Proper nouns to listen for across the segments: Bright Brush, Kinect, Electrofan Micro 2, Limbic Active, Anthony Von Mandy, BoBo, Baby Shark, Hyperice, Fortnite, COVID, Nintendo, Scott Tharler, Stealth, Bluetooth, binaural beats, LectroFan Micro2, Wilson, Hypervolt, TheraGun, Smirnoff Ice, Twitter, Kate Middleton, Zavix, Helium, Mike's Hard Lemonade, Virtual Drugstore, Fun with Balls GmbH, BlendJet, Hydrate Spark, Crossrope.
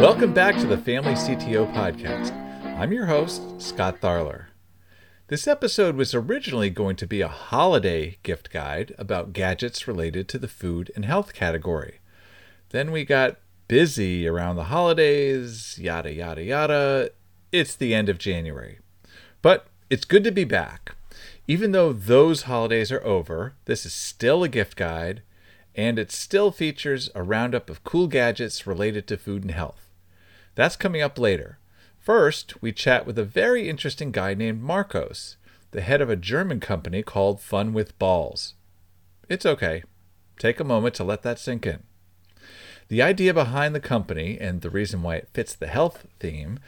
Welcome back to the Family CTO Podcast. I'm your host, Scott Tharler. This episode was originally going to be a holiday gift guide about gadgets related to the food and health category. Then we got busy around the holidays, yada, yada, yada. It's the end of January. But it's good to be back. Even though those holidays are over, this is still a gift guide, and it still features a roundup of cool gadgets related to food and health. That's coming up later. First, we chat with a very interesting guy named Marcos, the head of a German company called Fun with Balls. It's okay. Take a moment to let that sink in. The idea behind the company, and the reason why it fits the health theme,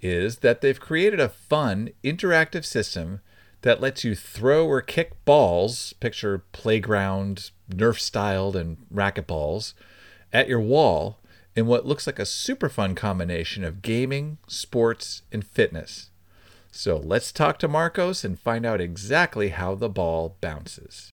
is that they've created a fun, interactive system that lets you throw or kick balls, picture playground, Nerf-styled and racquetballs, at your wall in what looks like a super fun combination of gaming, sports, and fitness. So let's talk to Marcos and find out exactly how the ball bounces.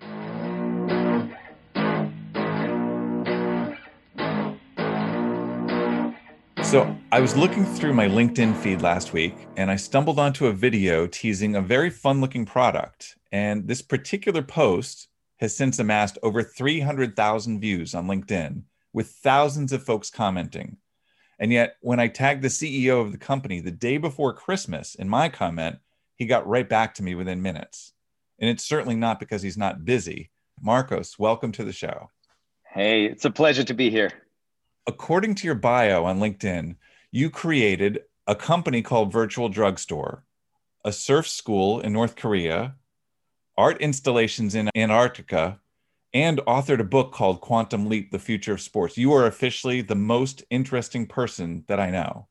So I was looking through my LinkedIn feed last week, and I stumbled onto a video teasing a very fun-looking product. And this particular post has since amassed over 300,000 views on LinkedIn, with thousands of folks commenting. And yet, when I tagged the CEO of the company the day before Christmas in my comment, he got right back to me within minutes. And it's certainly not because he's not busy. Marcos, welcome to the show. Hey, it's a pleasure to be here. According to your bio on LinkedIn, you created a company called Virtual Drugstore, a surf school in North Korea, art installations in Antarctica, and authored a book called Quantum Leap, The Future of Sports. You are officially the most interesting person that I know.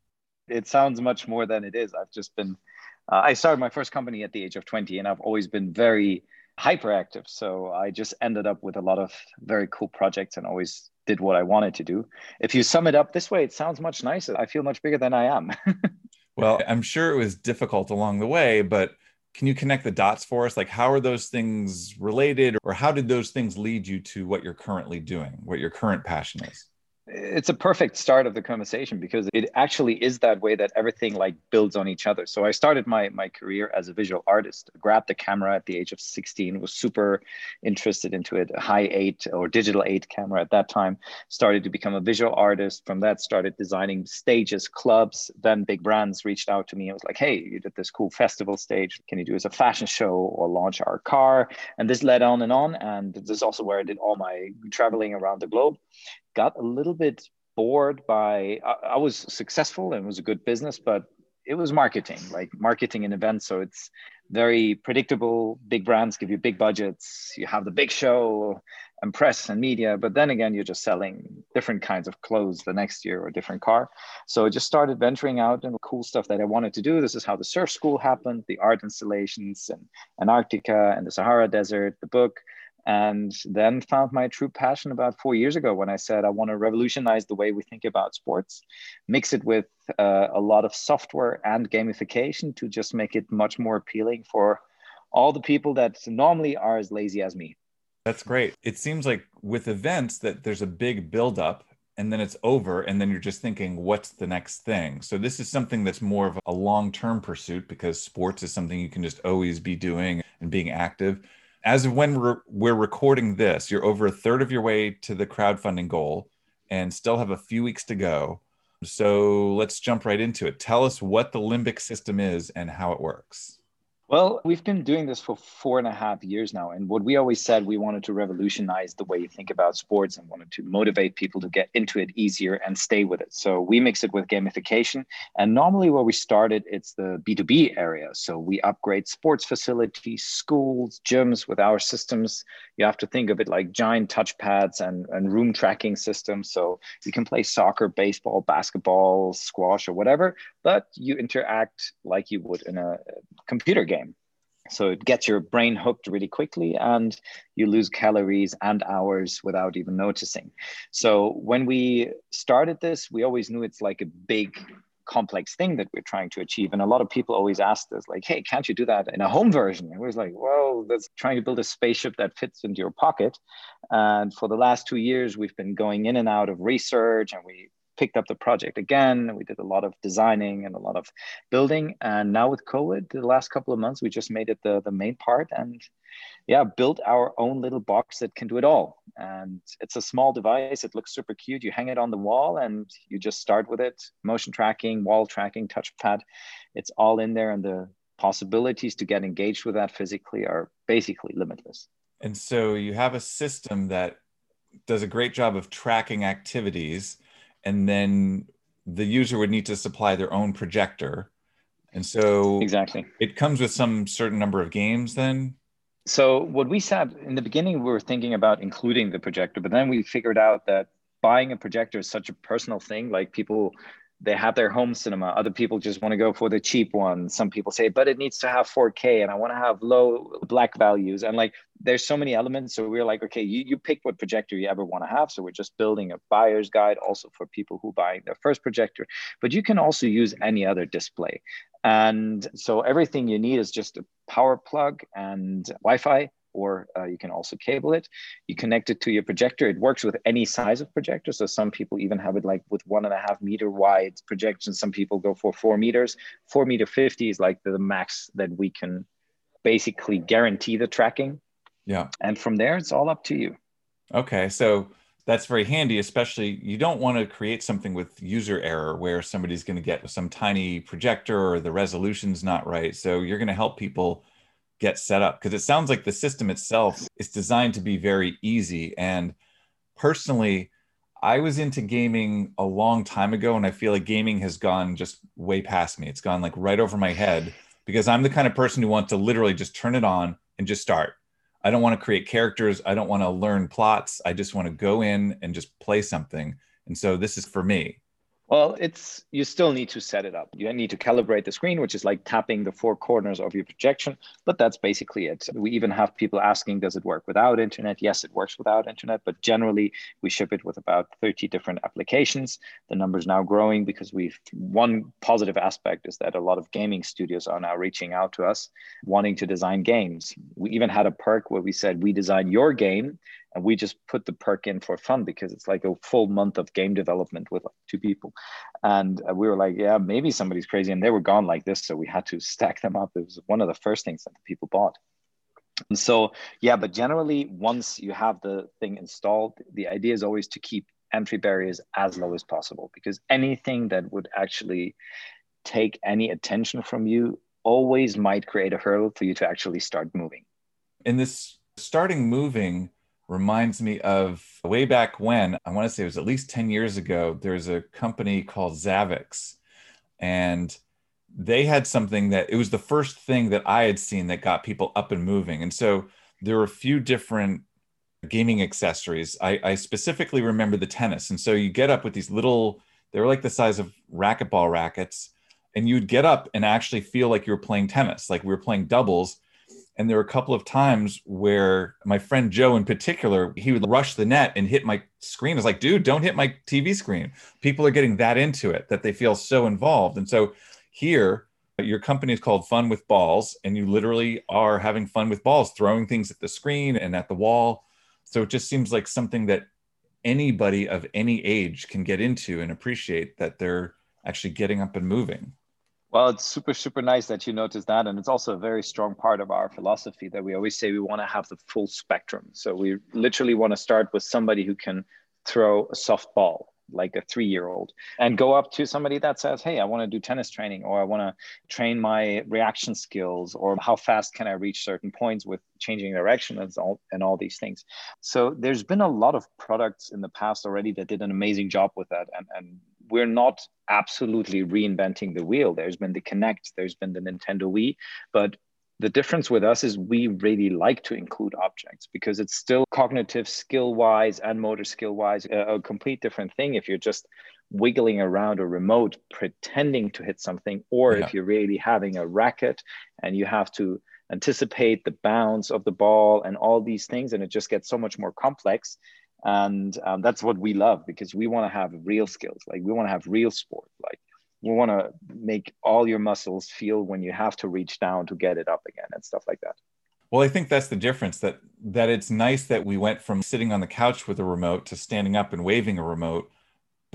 It sounds much more than it is. I've just been, I started my first company at the age of 20, and I've always been very hyperactive. So I just ended up with a lot of very cool projects and always did what I wanted to do. If you sum it up this way, it sounds much nicer. I feel much bigger than I am. Well, I'm sure it was difficult along the way, but can you connect the dots for us? Like, how are those things related, or how did those things lead you to what you're currently doing, what your current passion is? It's a perfect start of the conversation, because it actually is that way that everything like builds on each other. So I started my career as a visual artist, grabbed the camera at the age of 16, was super interested into it, a high 8 or digital 8 camera at that time, started to become a visual artist. From that, started designing stages, clubs, then big brands reached out to me. I was like, hey, you did this cool festival stage. Can you do as a fashion show or launch our car? And this led on. And this is also where I did all my traveling around the globe. Got a little bit bored by, I was successful and it was a good business, but it was marketing and events. So it's very predictable. Big brands give you big budgets. You have the big show and press and media, but then again, you're just selling different kinds of clothes the next year or a different car. So I just started venturing out and cool stuff that I wanted to do. This is how the surf school happened, the art installations and Antarctica and the Sahara Desert, the book. And then found my true passion about 4 years ago when I said I want to revolutionize the way we think about sports, mix it with a lot of software and gamification to just make it much more appealing for all the people that normally are as lazy as me. That's great. It seems like with events that there's a big buildup and then it's over and then you're just thinking, what's the next thing? So this is something that's more of a long-term pursuit, because sports is something you can just always be doing and being active. As of when we're recording this, you're over a third of your way to the crowdfunding goal and still have a few weeks to go. So let's jump right into it. Tell us what the Limbic system is and how it works. Well, we've been doing this for 4.5 years now. And what we always said, we wanted to revolutionize the way you think about sports and wanted to motivate people to get into it easier and stay with it. So we mix it with gamification. And normally where we started, it's the B2B area. So we upgrade sports facilities, schools, gyms with our systems. You have to think of it like giant touchpads and room tracking systems. So you can play soccer, baseball, basketball, squash, or whatever, but you interact like you would in a computer game. So it gets your brain hooked really quickly and you lose calories and hours without even noticing. So when we started this, we always knew it's like a big complex thing that we're trying to achieve. And a lot of people always asked us like, hey, can't you do that in a home version? And we're like, well, that's trying to build a spaceship that fits into your pocket. And for the last 2 years, we've been going in and out of research, and we picked up the project again. We did a lot of designing and a lot of building. And now with COVID, the last couple of months, we just made it the main part and yeah, built our own little box that can do it all. And it's a small device. It looks super cute. You hang it on the wall and you just start with it. Motion tracking, wall tracking, touchpad. It's all in there. And the possibilities to get engaged with that physically are basically limitless. And so you have a system that does a great job of tracking activities, and then the user would need to supply their own projector. And so exactly, it comes with some certain number of games then? So what we said in the beginning, we were thinking about including the projector, but then we figured out that buying a projector is such a personal thing. Like people, they have their home cinema. Other people just want to go for the cheap one. Some people say, but it needs to have 4K and I want to have low black values. And like, there's so many elements. So we're like, okay, you pick what projector you ever want to have. So we're just building a buyer's guide also for people who buy their first projector, but you can also use any other display. And so everything you need is just a power plug and Wi-Fi, or you can also cable it. You connect it to your projector. It works with any size of projector. So some people even have it like with 1.5 meter wide projections. Some people go for 4 meters. 4.50 meters is like the max that we can basically guarantee the tracking. Yeah. And from there, it's all up to you. Okay. So that's very handy, especially you don't want to create something with user error where somebody's going to get some tiny projector or the resolution's not right. So you're going to help people get set up, because it sounds like the system itself is designed to be very easy. And personally, I was into gaming a long time ago, and I feel like gaming has gone just way past me. It's gone like right over my head, because I'm the kind of person who wants to literally just turn it on and just start. I don't want to create characters. I don't want to learn plots. I just want to go in and just play something. And so this is for me. Well, you still need to set it up. You need to calibrate the screen, which is like tapping the four corners of your projection, but that's basically it. We even have people asking, does it work without internet? Yes, it works without internet, but generally we ship it with about 30 different applications. The number's now growing because one positive aspect is that a lot of gaming studios are now reaching out to us wanting to design games. We even had a perk where we said, we design your game. And we just put the perk in for fun because it's like a full month of game development with like 2 people. And we were like, yeah, maybe somebody's crazy. And they were gone like this. So we had to stack them up. It was one of the first things that the people bought. And so, yeah, but generally, once you have the thing installed, the idea is always to keep entry barriers as low as possible, because anything that would actually take any attention from you always might create a hurdle for you to actually start moving. And this starting moving reminds me of way back when, I want to say it was at least 10 years ago, there's a company called Zavix, and they had something that it was the first thing that I had seen that got people up and moving. And so there were a few different gaming accessories. I specifically remember the tennis. And so you get up with these little, they were like the size of racquetball rackets, and you'd get up and actually feel like you were playing tennis, like we were playing doubles. And there were a couple of times where my friend Joe in particular, he would rush the net and hit my screen. I was like, dude, don't hit my TV screen. People are getting that into it, that they feel so involved. And so here, your company is called Fun with Balls, and you literally are having fun with balls, throwing things at the screen and at the wall. So it just seems like something that anybody of any age can get into and appreciate, that they're actually getting up and moving. Well, it's super, super nice that you notice that. And it's also a very strong part of our philosophy that we always say we want to have the full spectrum. So we literally want to start with somebody who can throw a softball, like a 3-year-old, and go up to somebody that says, hey, I want to do tennis training, or I want to train my reaction skills, or how fast can I reach certain points with changing direction and all these things. So there's been a lot of products in the past already that did an amazing job with that. And we're not absolutely reinventing the wheel. There's been the Kinect, there's been the Nintendo Wii, but the difference with us is we really like to include objects, because it's still cognitive skill-wise and motor skill-wise a complete different thing if you're just wiggling around a remote pretending to hit something, or if you're really having a racket and you have to anticipate the bounce of the ball and all these things, and it just gets so much more complex. And that's what we love, because we want to have real skills. Like we want to have real sport. Like we want to make all your muscles feel when you have to reach down to get it up again and stuff like that. Well, I think that's the difference, that it's nice that we went from sitting on the couch with a remote to standing up and waving a remote.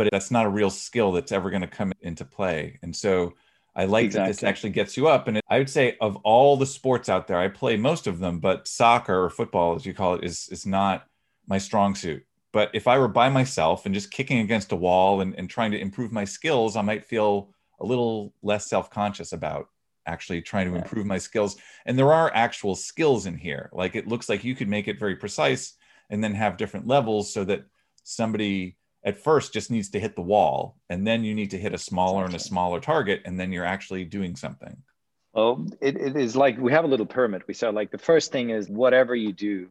but that's not a real skill that's ever going to come into play. And so I like that this actually gets you up. And I would say of all the sports out there, I play most of them, but soccer or football, as you call it, is not my strong suit. But if I were by myself and just kicking against a wall and trying to improve my skills, I might feel a little less self-conscious about actually trying to improve my skills. And there are actual skills in here. Like it looks like you could make it very precise and then have different levels so that somebody at first just needs to hit the wall, and then you need to hit a smaller and a smaller target, and then you're actually doing something. Well, it is like we have a little pyramid. We said like the first thing is whatever you do,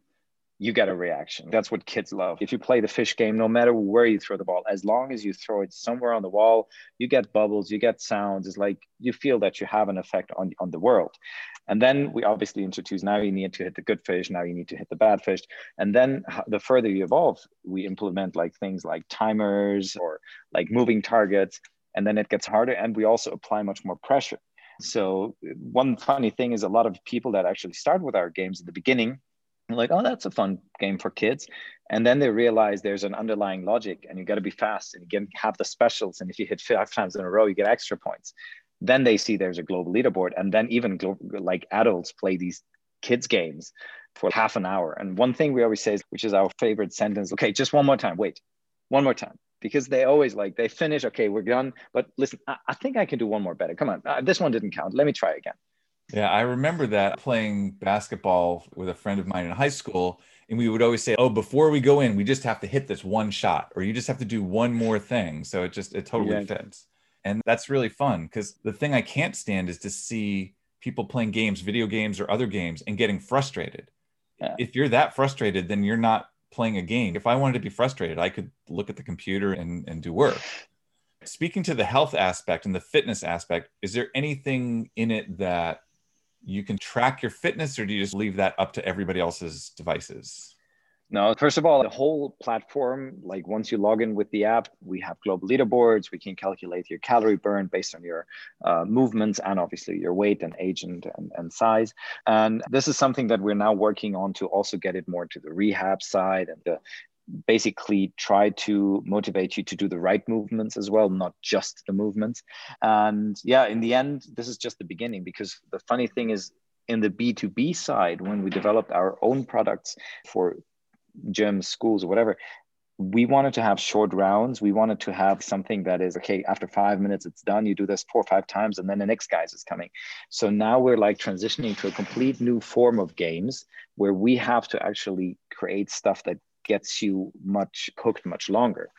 you get a reaction. That's what kids love. If you play the fish game, no matter where you throw the ball, as long as you throw it somewhere on the wall, you get bubbles, you get sounds. It's like you feel that you have an effect on the world. And then we obviously introduce, now you need to hit the good fish, now you need to hit the bad fish. And then the further you evolve, we implement like things like timers or like moving targets, and then it gets harder. And we also apply much more pressure. So one funny thing is a lot of people that actually start with our games at the beginning, like, oh, that's a fun game for kids. And then they realize there's an underlying logic and you got to be fast and you can have the specials. And if you hit 5 times in a row, you get extra points. Then they see there's a global leaderboard. And then even like adults play these kids games for half an hour. And one thing we always say, which is our favorite sentence, okay, just one more time, wait, one more time. Because they always like, they finish, okay, we're done. But listen, I think I can do one more better. Come on, this one didn't count. Let me try again. Yeah, I remember that playing basketball with a friend of mine in high school. And we would always say, oh, before we go in, we just have to hit this one shot, or you just have to do one more thing. So it totally fits. And that's really fun, because the thing I can't stand is to see people playing games, video games or other games, and getting frustrated. Yeah. If you're that frustrated, then you're not playing a game. If I wanted to be frustrated, I could look at the computer and do work. Speaking to the health aspect and the fitness aspect, is there anything in it that you can track your fitness, or do you just leave that up to everybody else's devices? No, first of all, the whole platform, like once you log in with the app, we have global leaderboards. We can calculate your calorie burn based on your movements and obviously your weight and age and size. And this is something that we're now working on to also get it more to the rehab side and the basically try to motivate you to do the right movements as well, not just the movements. And yeah, in the end, this is just the beginning, because the funny thing is in the B2B side, when we developed our own products for gyms, schools or whatever, we wanted to have short rounds. We wanted to have something that is, okay, after 5 minutes, it's done. You do this 4 or 5 times and then the next guys is coming. So now we're like transitioning to a complete new form of games where we have to actually create stuff that gets you much hooked much longer.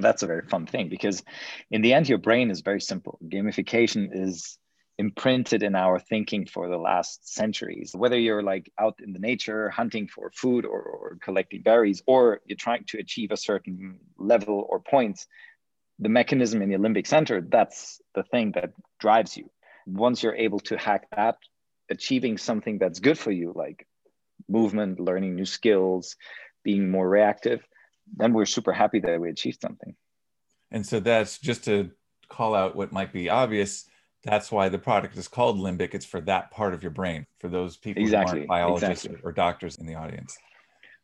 That's a very fun thing, because in the end, your brain is very simple. Gamification is imprinted in our thinking for the last centuries, whether you're like out in the nature hunting for food or collecting berries, or you're trying to achieve a certain level or points, the mechanism in the limbic center, that's the thing that drives you. Once you're able to hack that, achieving something that's good for you, like movement, learning new skills, being more reactive, then we're super happy that we achieved something. And so that's just to call out what might be obvious. That's why the product is called Limbic. It's for that part of your brain, for those people who aren't biologists or doctors in the audience.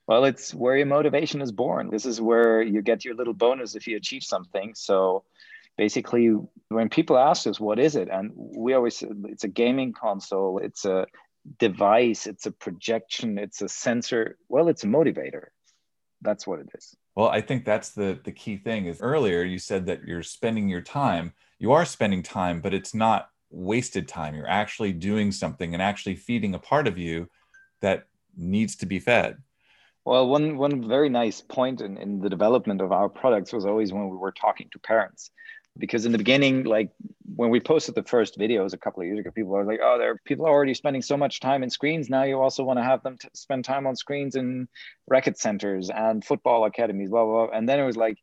Well, it's where your motivation is born. This is where you get your little bonus if you achieve something. So basically, when people ask us, what is it? And we always say, it's a gaming console. It's a device, it's a projection, it's a sensor. Well, it's a motivator. That's what it is. Well, I think that's the key thing is earlier you said that you're spending your time. You are spending time, but it's not wasted time. You're actually doing something and actually feeding a part of you that needs to be fed. Well, one very nice point in the development of our products was always when we were talking to parents. Because in the beginning, like when we posted the first videos a couple of years ago, people were like, oh, people are already spending so much time in screens. Now you also want to have them spend time on screens in racket centers and football academies, blah, blah, blah. And then it was like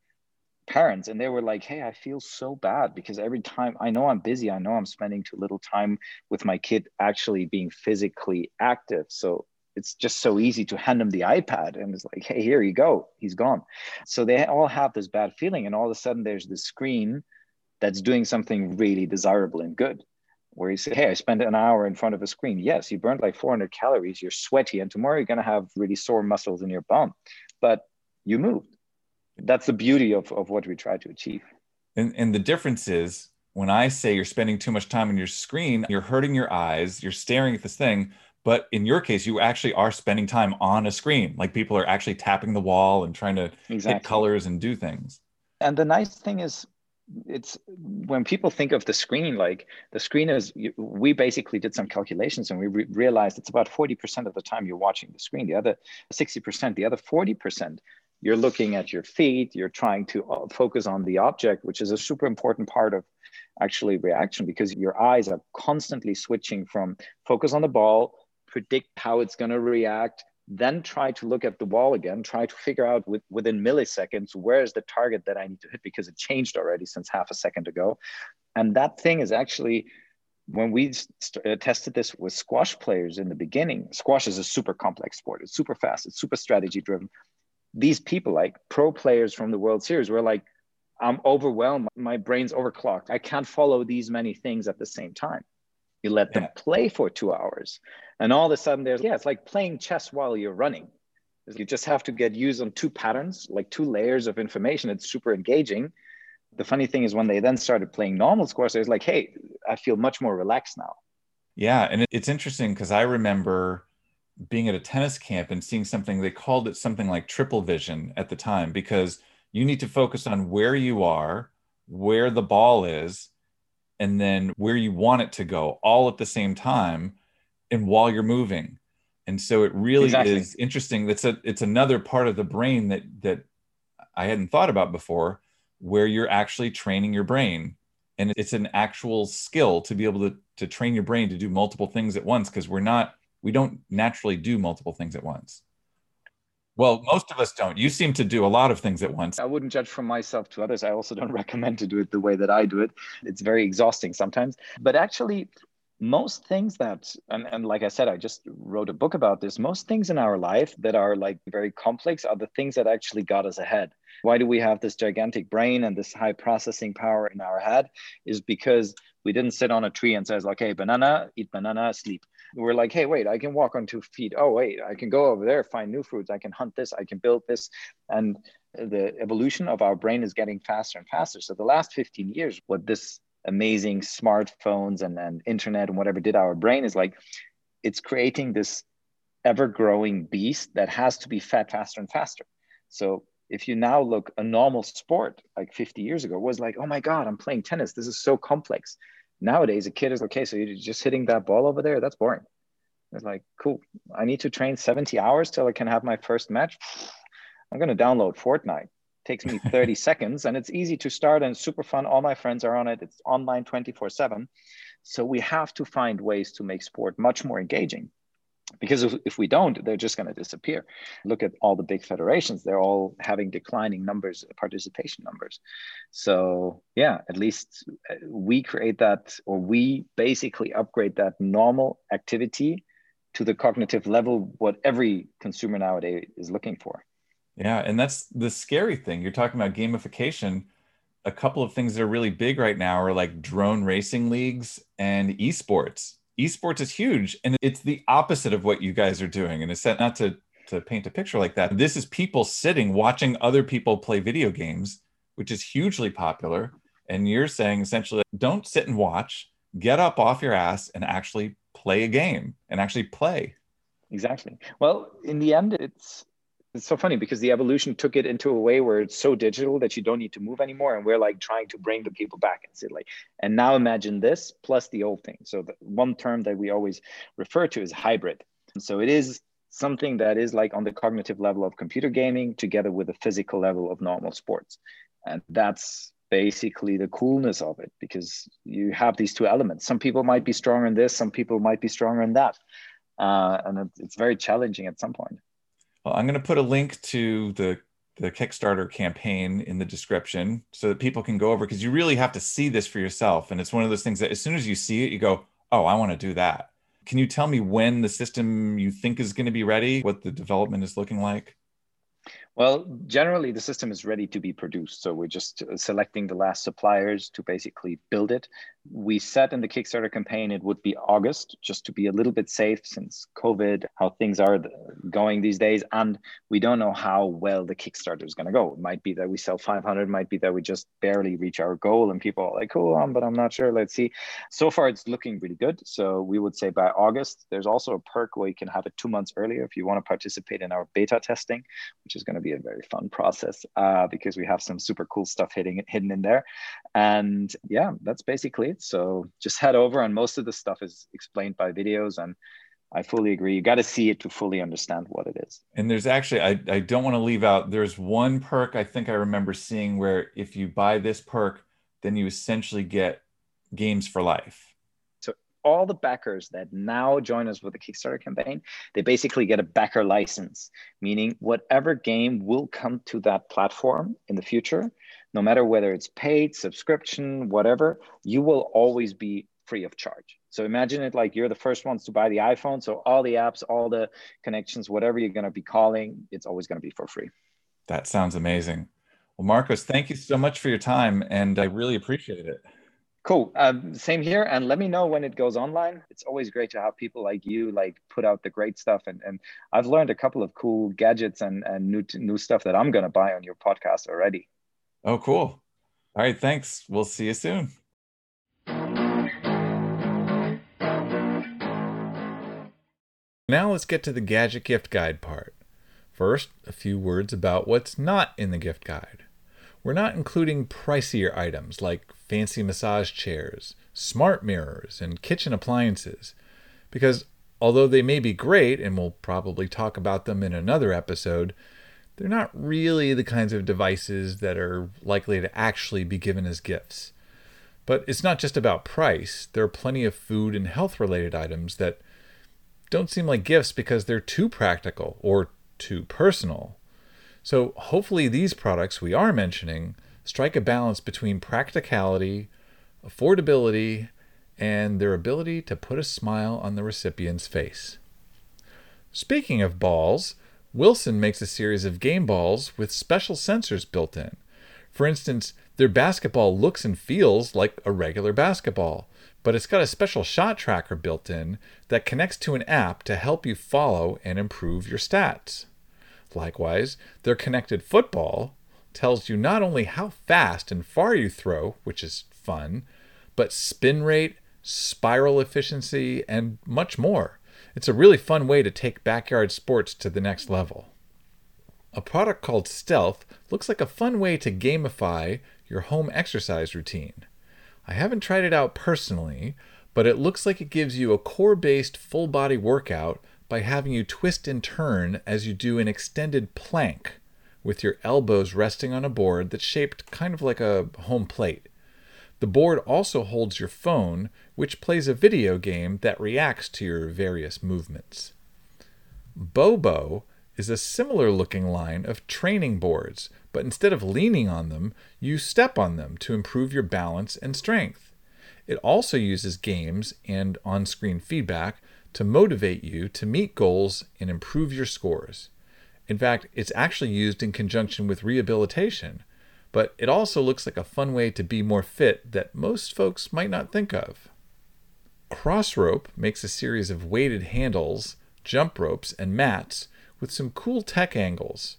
parents, and they were like, hey, I feel so bad because every time I know I'm busy, I know I'm spending too little time with my kid actually being physically active. So it's just so easy to hand him the iPad and it's like, hey, here you go, he's gone. So they all have this bad feeling. And all of a sudden there's this screen that's doing something really desirable and good, where you say, hey, I spent an hour in front of a screen. Yes, you burned like 400 calories, you're sweaty, and tomorrow you're going to have really sore muscles in your bum, but you moved. that's the beauty of what we try to achieve. And the difference is, when I say you're spending too much time on your screen, you're hurting your eyes, you're staring at this thing. But in your case, you actually are spending time on a screen. Like, people are actually tapping the wall and trying to hit colors and do things. And the nice thing is, it's when people think of the screen, like the screen is, we basically did some calculations and we realized it's about 40% of the time you're watching the screen. The other 60%, the other 40%, you're looking at your feet, you're trying to focus on the object, which is a super important part of actually reaction, because your eyes are constantly switching from focus on the ball, predict how it's going to react, then try to look at the wall again, try to figure out within milliseconds, where is the target that I need to hit, because it changed already since half a second ago. And that thing is actually, when we tested this with squash players in the beginning, squash is a super complex sport. It's super fast. It's super strategy driven. These people, like pro players from the World Series, were like, I'm overwhelmed. My brain's overclocked. I can't follow these many things at the same time. You let them play for 2 hours. And all of a sudden there's, it's like playing chess while you're running. You just have to get used on two patterns, like two layers of information. It's super engaging. The funny thing is, when they then started playing normal squash, it's like, hey, I feel much more relaxed now. Yeah. And it's interesting, because I remember being at a tennis camp and seeing something, they called it something like triple vision at the time, because you need to focus on where you are, where the ball is, and then where you want it to go, all at the same time and while you're moving. And so it really is interesting. It's another part of the brain that I hadn't thought about before, where you're actually training your brain. And it's an actual skill to be able to train your brain to do multiple things at once, because we don't naturally do multiple things at once. Well, most of us don't. You seem to do a lot of things at once. I wouldn't judge from myself to others. I also don't recommend to do it the way that I do it. It's very exhausting sometimes. But actually, most things that, and like I said, I just wrote a book about this, most things in our life that are like very complex are the things that actually got us ahead. Why do we have this gigantic brain and this high processing power in our head? Is because we didn't sit on a tree and says, okay, banana, eat banana, sleep. We're like, hey, wait, I can walk on 2 feet. Oh, wait, I can go over there, find new fruits. I can hunt this, I can build this. And the evolution of our brain is getting faster and faster. So the last 15 years, what this amazing smartphones and internet and whatever did our brain is like, it's creating this ever-growing beast that has to be fed faster and faster. So if you now look, a normal sport like 50 years ago was like, oh my God, I'm playing tennis. This is so complex. Nowadays, a kid is okay, so you're just hitting that ball over there. That's boring. It's like, cool. I need to train 70 hours till I can have my first match. I'm going to download Fortnite. Takes me 30 seconds, and it's easy to start and super fun. All my friends are on it. It's online 24/7. So we have to find ways to make sport much more engaging, because if we don't, they're just going to disappear. Look at all the big federations. They're all having declining numbers, participation numbers. So yeah, at least we create that, or we basically upgrade that normal activity to the cognitive level, what every consumer nowadays is looking for. Yeah. And that's the scary thing. You're talking about gamification. A couple of things that are really big right now are like drone racing leagues and esports. Esports is huge. And it's the opposite of what you guys are doing. And it's set not to paint a picture like that. This is people sitting, watching other people play video games, which is hugely popular. And you're saying essentially, don't sit and watch, get up off your ass and actually play a game and actually play. Exactly. Well, in the end, it's so funny, because the evolution took it into a way where it's so digital that you don't need to move anymore. And we're like trying to bring the people back and say like, and now imagine this plus the old thing. So the one term that we always refer to is hybrid. And so it is something that is like on the cognitive level of computer gaming together with the physical level of normal sports. And that's basically the coolness of it, because you have these two elements. Some people might be stronger in this, some people might be stronger in that. And it's very challenging at some point. Well, I'm going to put a link to the Kickstarter campaign in the description so that people can go over, because you really have to see this for yourself. And it's one of those things that as soon as you see it, you go, oh, I want to do that. Can you tell me when the system you think is going to be ready, what the development is looking like? Well, generally, the system is ready to be produced. So we're just selecting the last suppliers to basically build it. We said in the Kickstarter campaign it would be August, just to be a little bit safe since COVID, how things are going these days. And we don't know how well the Kickstarter is going to go. It might be that we sell 500, it might be that we just barely reach our goal and people are like, cool, but I'm not sure. Let's see. So far, it's looking really good. So we would say by August. There's also a perk where you can have it 2 months earlier if you want to participate in our beta testing, which is going to be a very fun process because we have some super cool stuff hidden in there. And yeah, that's basically it. So just head over, and most of the stuff is explained by videos, and I fully agree. You got to see it to fully understand what it is. And there's actually, I don't want to leave out, there's one perk I think I remember seeing where if you buy this perk, then you essentially get games for life. So all the backers that now join us with the Kickstarter campaign, they basically get a backer license, meaning whatever game will come to that platform in the future, no matter whether it's paid, subscription, whatever, you will always be free of charge. So imagine it like you're the first ones to buy the iPhone. So all the apps, all the connections, whatever you're going to be calling, it's always going to be for free. That sounds amazing. Well, Marcos, thank you so much for your time. And I really appreciated it. Cool. Same here. And let me know when it goes online. It's always great to have people like you put out the great stuff. And I've learned a couple of cool gadgets and new stuff that I'm going to buy on your podcast already. Oh, cool. All right. Thanks. We'll see you soon. Now let's get to the gadget gift guide part. First, a few words about what's not in the gift guide. We're not including pricier items like fancy massage chairs, smart mirrors, and kitchen appliances, because although they may be great, and we'll probably talk about them in another episode, they're not really the kinds of devices that are likely to actually be given as gifts. But it's not just about price. There are plenty of food and health-related items that don't seem like gifts because they're too practical or too personal. So hopefully these products we are mentioning strike a balance between practicality, affordability, and their ability to put a smile on the recipient's face. Speaking of balls, Wilson makes a series of game balls with special sensors built in. For instance, their basketball looks and feels like a regular basketball, but it's got a special shot tracker built in that connects to an app to help you follow and improve your stats. Likewise, their connected football tells you not only how fast and far you throw, which is fun, but spin rate, spiral efficiency, and much more. It's a really fun way to take backyard sports to the next level. A product called Stealth looks like a fun way to gamify your home exercise routine. I haven't tried it out personally, but it looks like it gives you a core-based full-body workout by having you twist and turn as you do an extended plank with your elbows resting on a board that's shaped kind of like a home plate. The board also holds your phone, which plays a video game that reacts to your various movements. BoBo is a similar looking line of training boards, but instead of leaning on them, you step on them to improve your balance and strength. It also uses games and on-screen feedback to motivate you to meet goals and improve your scores. In fact, it's actually used in conjunction with rehabilitation, but it also looks like a fun way to be more fit that most folks might not think of. Crossrope makes a series of weighted handles, jump ropes, and mats with some cool tech angles.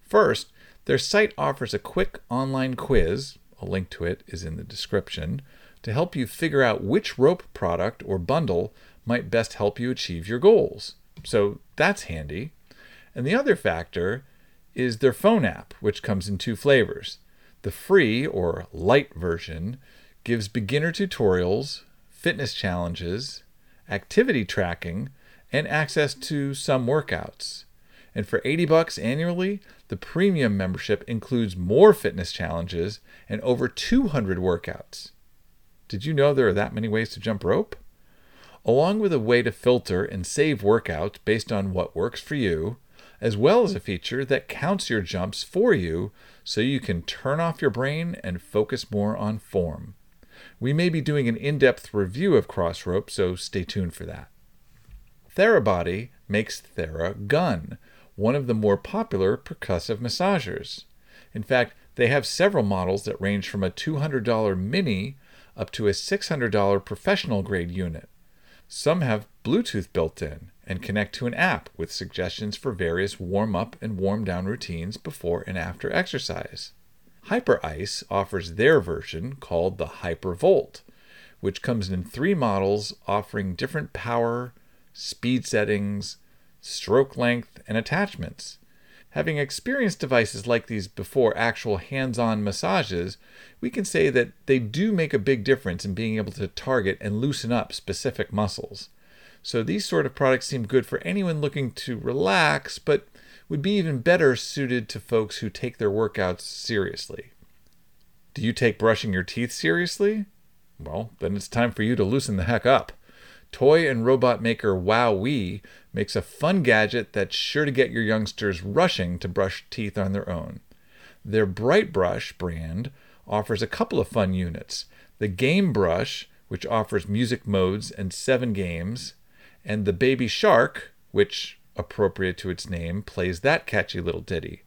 First, their site offers a quick online quiz, a link to it is in the description, to help you figure out which rope product or bundle might best help you achieve your goals. So that's handy. And the other factor is their phone app, which comes in two flavors. The free or light version gives beginner tutorials, fitness challenges, activity tracking, and access to some workouts. And for $80 annually, the premium membership includes more fitness challenges and over 200 workouts. Did you know there are that many ways to jump rope? Along with a way to filter and save workouts based on what works for you, as well as a feature that counts your jumps for you so you can turn off your brain and focus more on form. We may be doing an in-depth review of Crossrope, so stay tuned for that. TheraBody makes TheraGun, one of the more popular percussive massagers. In fact, they have several models that range from a $200 mini up to a $600 professional-grade unit. Some have Bluetooth built in and connect to an app with suggestions for various warm-up and warm-down routines before and after exercise. Hyperice offers their version called the Hypervolt, which comes in 3 models offering different power, speed settings, stroke length, and attachments. Having experienced devices like these before actual hands-on massages, we can say that they do make a big difference in being able to target and loosen up specific muscles. So these sort of products seem good for anyone looking to relax, but would be even better suited to folks who take their workouts seriously. Do you take brushing your teeth seriously? Well, then it's time for you to loosen the heck up. Toy and robot maker WowWee makes a fun gadget that's sure to get your youngsters rushing to brush teeth on their own. Their Bright Brush brand offers a couple of fun units. The Game Brush, which offers music modes and 7 games, and the Baby Shark, which, appropriate to its name, plays that catchy little ditty.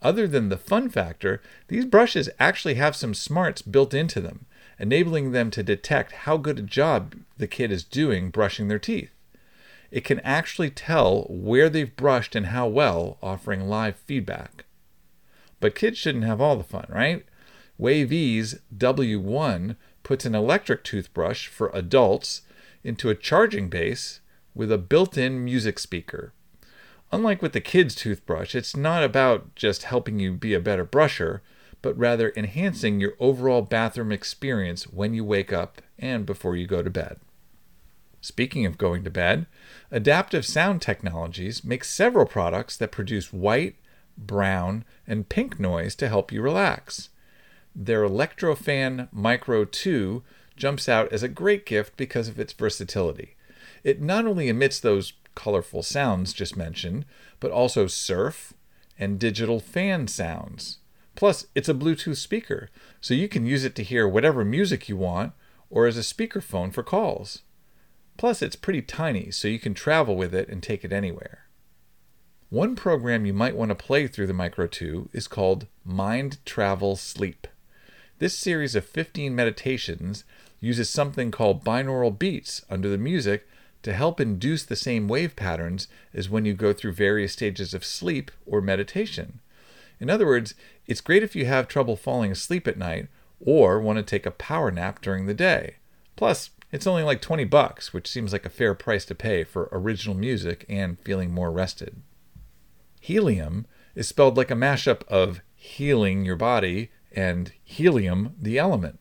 Other than the fun factor, these brushes actually have some smarts built into them, enabling them to detect how good a job the kid is doing brushing their teeth. It can actually tell where they've brushed and how well, offering live feedback. But kids shouldn't have all the fun, right? WowWee's W1 puts an electric toothbrush for adults into a charging base with a built-in music speaker. Unlike with the kids' toothbrush, it's not about just helping you be a better brusher, but rather enhancing your overall bathroom experience when you wake up and before you go to bed. Speaking of going to bed, Adaptive Sound Technologies makes several products that produce white, brown, and pink noise to help you relax. Their Electrofan Micro 2 jumps out as a great gift because of its versatility. It not only emits those colorful sounds just mentioned, but also surf and digital fan sounds. Plus, it's a Bluetooth speaker, so you can use it to hear whatever music you want or as a speakerphone for calls. Plus, it's pretty tiny, so you can travel with it and take it anywhere. One program you might want to play through the Micro 2 is called Mind Travel Sleep. This series of 15 meditations uses something called binaural beats under the music to help induce the same wave patterns as when you go through various stages of sleep or meditation. In other words, it's great if you have trouble falling asleep at night or want to take a power nap during the day. Plus, it's only like $20, which seems like a fair price to pay for original music and feeling more rested. Helium is spelled like a mashup of healing your body and helium, the element.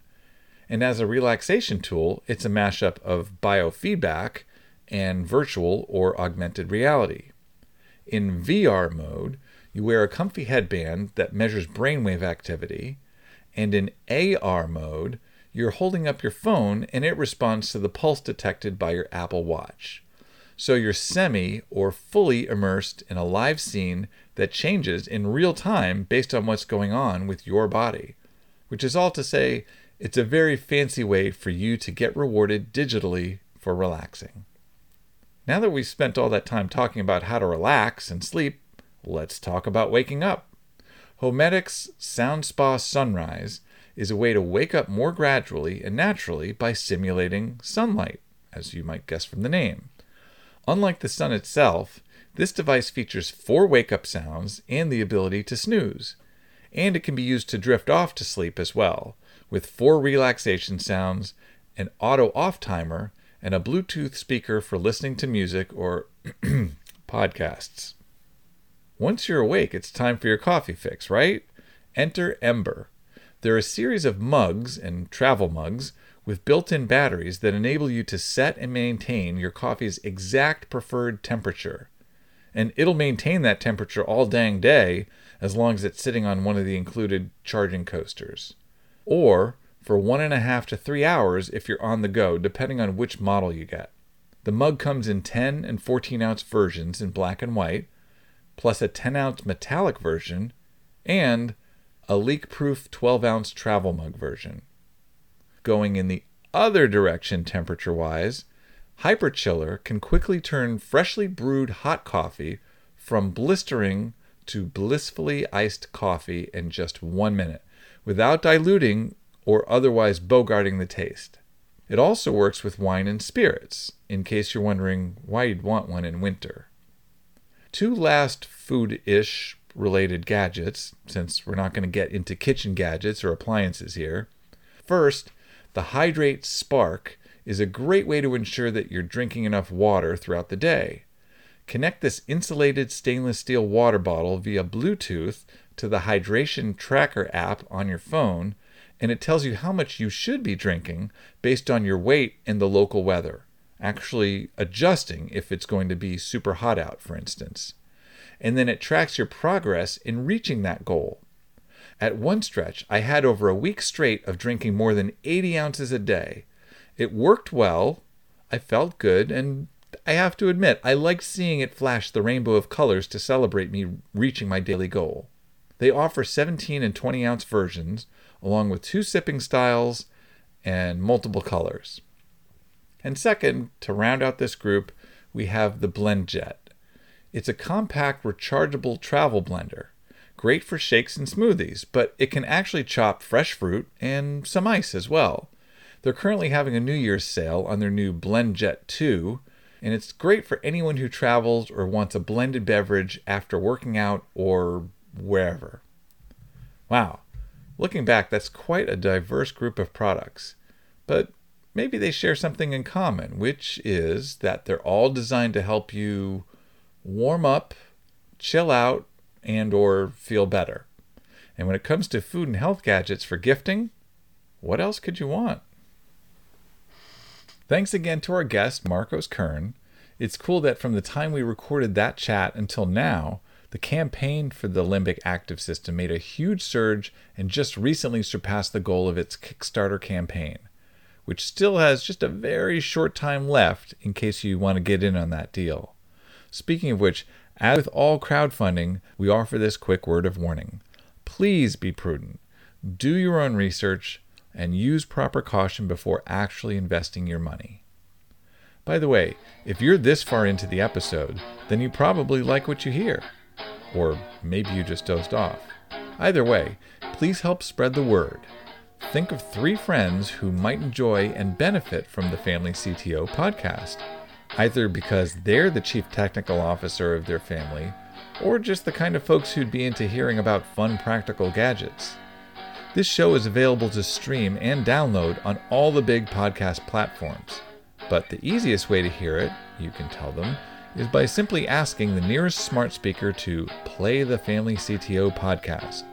And as a relaxation tool, it's a mashup of biofeedback and virtual or augmented reality. In VR mode, you wear a comfy headband that measures brainwave activity, and in AR mode, you're holding up your phone and it responds to the pulse detected by your Apple Watch. So you're semi or fully immersed in a live scene that changes in real time based on what's going on with your body. Which is all to say, it's a very fancy way for you to get rewarded digitally for relaxing. Now that we've spent all that time talking about how to relax and sleep, let's talk about waking up. HoMedics SoundSpa Sunrise is a way to wake up more gradually and naturally by simulating sunlight, as you might guess from the name. Unlike the sun itself, this device features 4 wake-up sounds and the ability to snooze. And it can be used to drift off to sleep as well, with 4 relaxation sounds, an auto-off timer, and a Bluetooth speaker for listening to music or podcasts. Once you're awake, it's time for your coffee fix, right? Enter Ember. They're a series of mugs and travel mugs with built-in batteries that enable you to set and maintain your coffee's exact preferred temperature. And it'll maintain that temperature all dang day as long as it's sitting on one of the included charging coasters. Or for 1.5 to 3 hours if you're on the go, depending on which model you get. The mug comes in 10 and 14-ounce versions in black and white, plus a 10-ounce metallic version, and a leak-proof 12-ounce travel mug version. Going in the other direction temperature-wise, HyperChiller can quickly turn freshly brewed hot coffee from blistering to blissfully iced coffee in just 1 minute, without diluting or otherwise bogarting the taste. It also works with wine and spirits, in case you're wondering why you'd want one in winter. Two last food-ish related gadgets, since we're not going to get into kitchen gadgets or appliances here. First, the Hydrate Spark is a great way to ensure that you're drinking enough water throughout the day. Connect this insulated stainless steel water bottle via Bluetooth to the Hydration Tracker app on your phone, and it tells you how much you should be drinking based on your weight and the local weather, actually adjusting if it's going to be super hot out, for instance. And then it tracks your progress in reaching that goal. At one stretch, I had over a week straight of drinking more than 80 ounces a day. It worked well, I felt good, and I have to admit, I liked seeing it flash the rainbow of colors to celebrate me reaching my daily goal. They offer 17 and 20 ounce versions, along with two sipping styles and multiple colors. And second, to round out this group, we have the BlendJet. It's a compact, rechargeable travel blender, great for shakes and smoothies, but it can actually chop fresh fruit and some ice as well. They're currently having a New Year's sale on their new BlendJet 2, and it's great for anyone who travels or wants a blended beverage after working out or wherever. Wow, looking back, that's quite a diverse group of products, but maybe they share something in common, which is that they're all designed to help you warm up, chill out, and or feel better. And when it comes to food and health gadgets for gifting, what else could you want? Thanks again to our guest, Marcos Kern. It's cool that from the time we recorded that chat until now, the campaign for the Limbic Active system made a huge surge and just recently surpassed the goal of its Kickstarter campaign, which still has just a very short time left in case you want to get in on that deal. Speaking of which, as with all crowdfunding, we offer this quick word of warning. Please be prudent, do your own research, and use proper caution before actually investing your money. By the way, if you're this far into the episode, then you probably like what you hear. Or maybe you just dozed off. Either way, please help spread the word. Think of three friends who might enjoy and benefit from the Family CTO podcast, either because they're the chief technical officer of their family, or just the kind of folks who'd be into hearing about fun practical gadgets. This show is available to stream and download on all the big podcast platforms, but the easiest way to hear it, you can tell them, is by simply asking the nearest smart speaker to play the Family CTO podcast.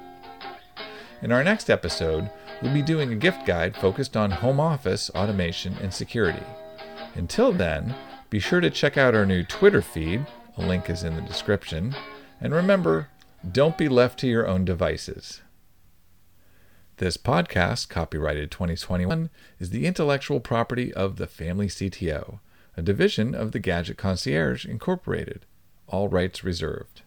In our next episode, we'll be doing a gift guide focused on home office automation and security. Until then, be sure to check out our new Twitter feed, a link is in the description, and remember, don't be left to your own devices. This podcast, copyrighted 2021, is the intellectual property of the Family CTO, a division of the Gadget Concierge, Incorporated. All rights reserved.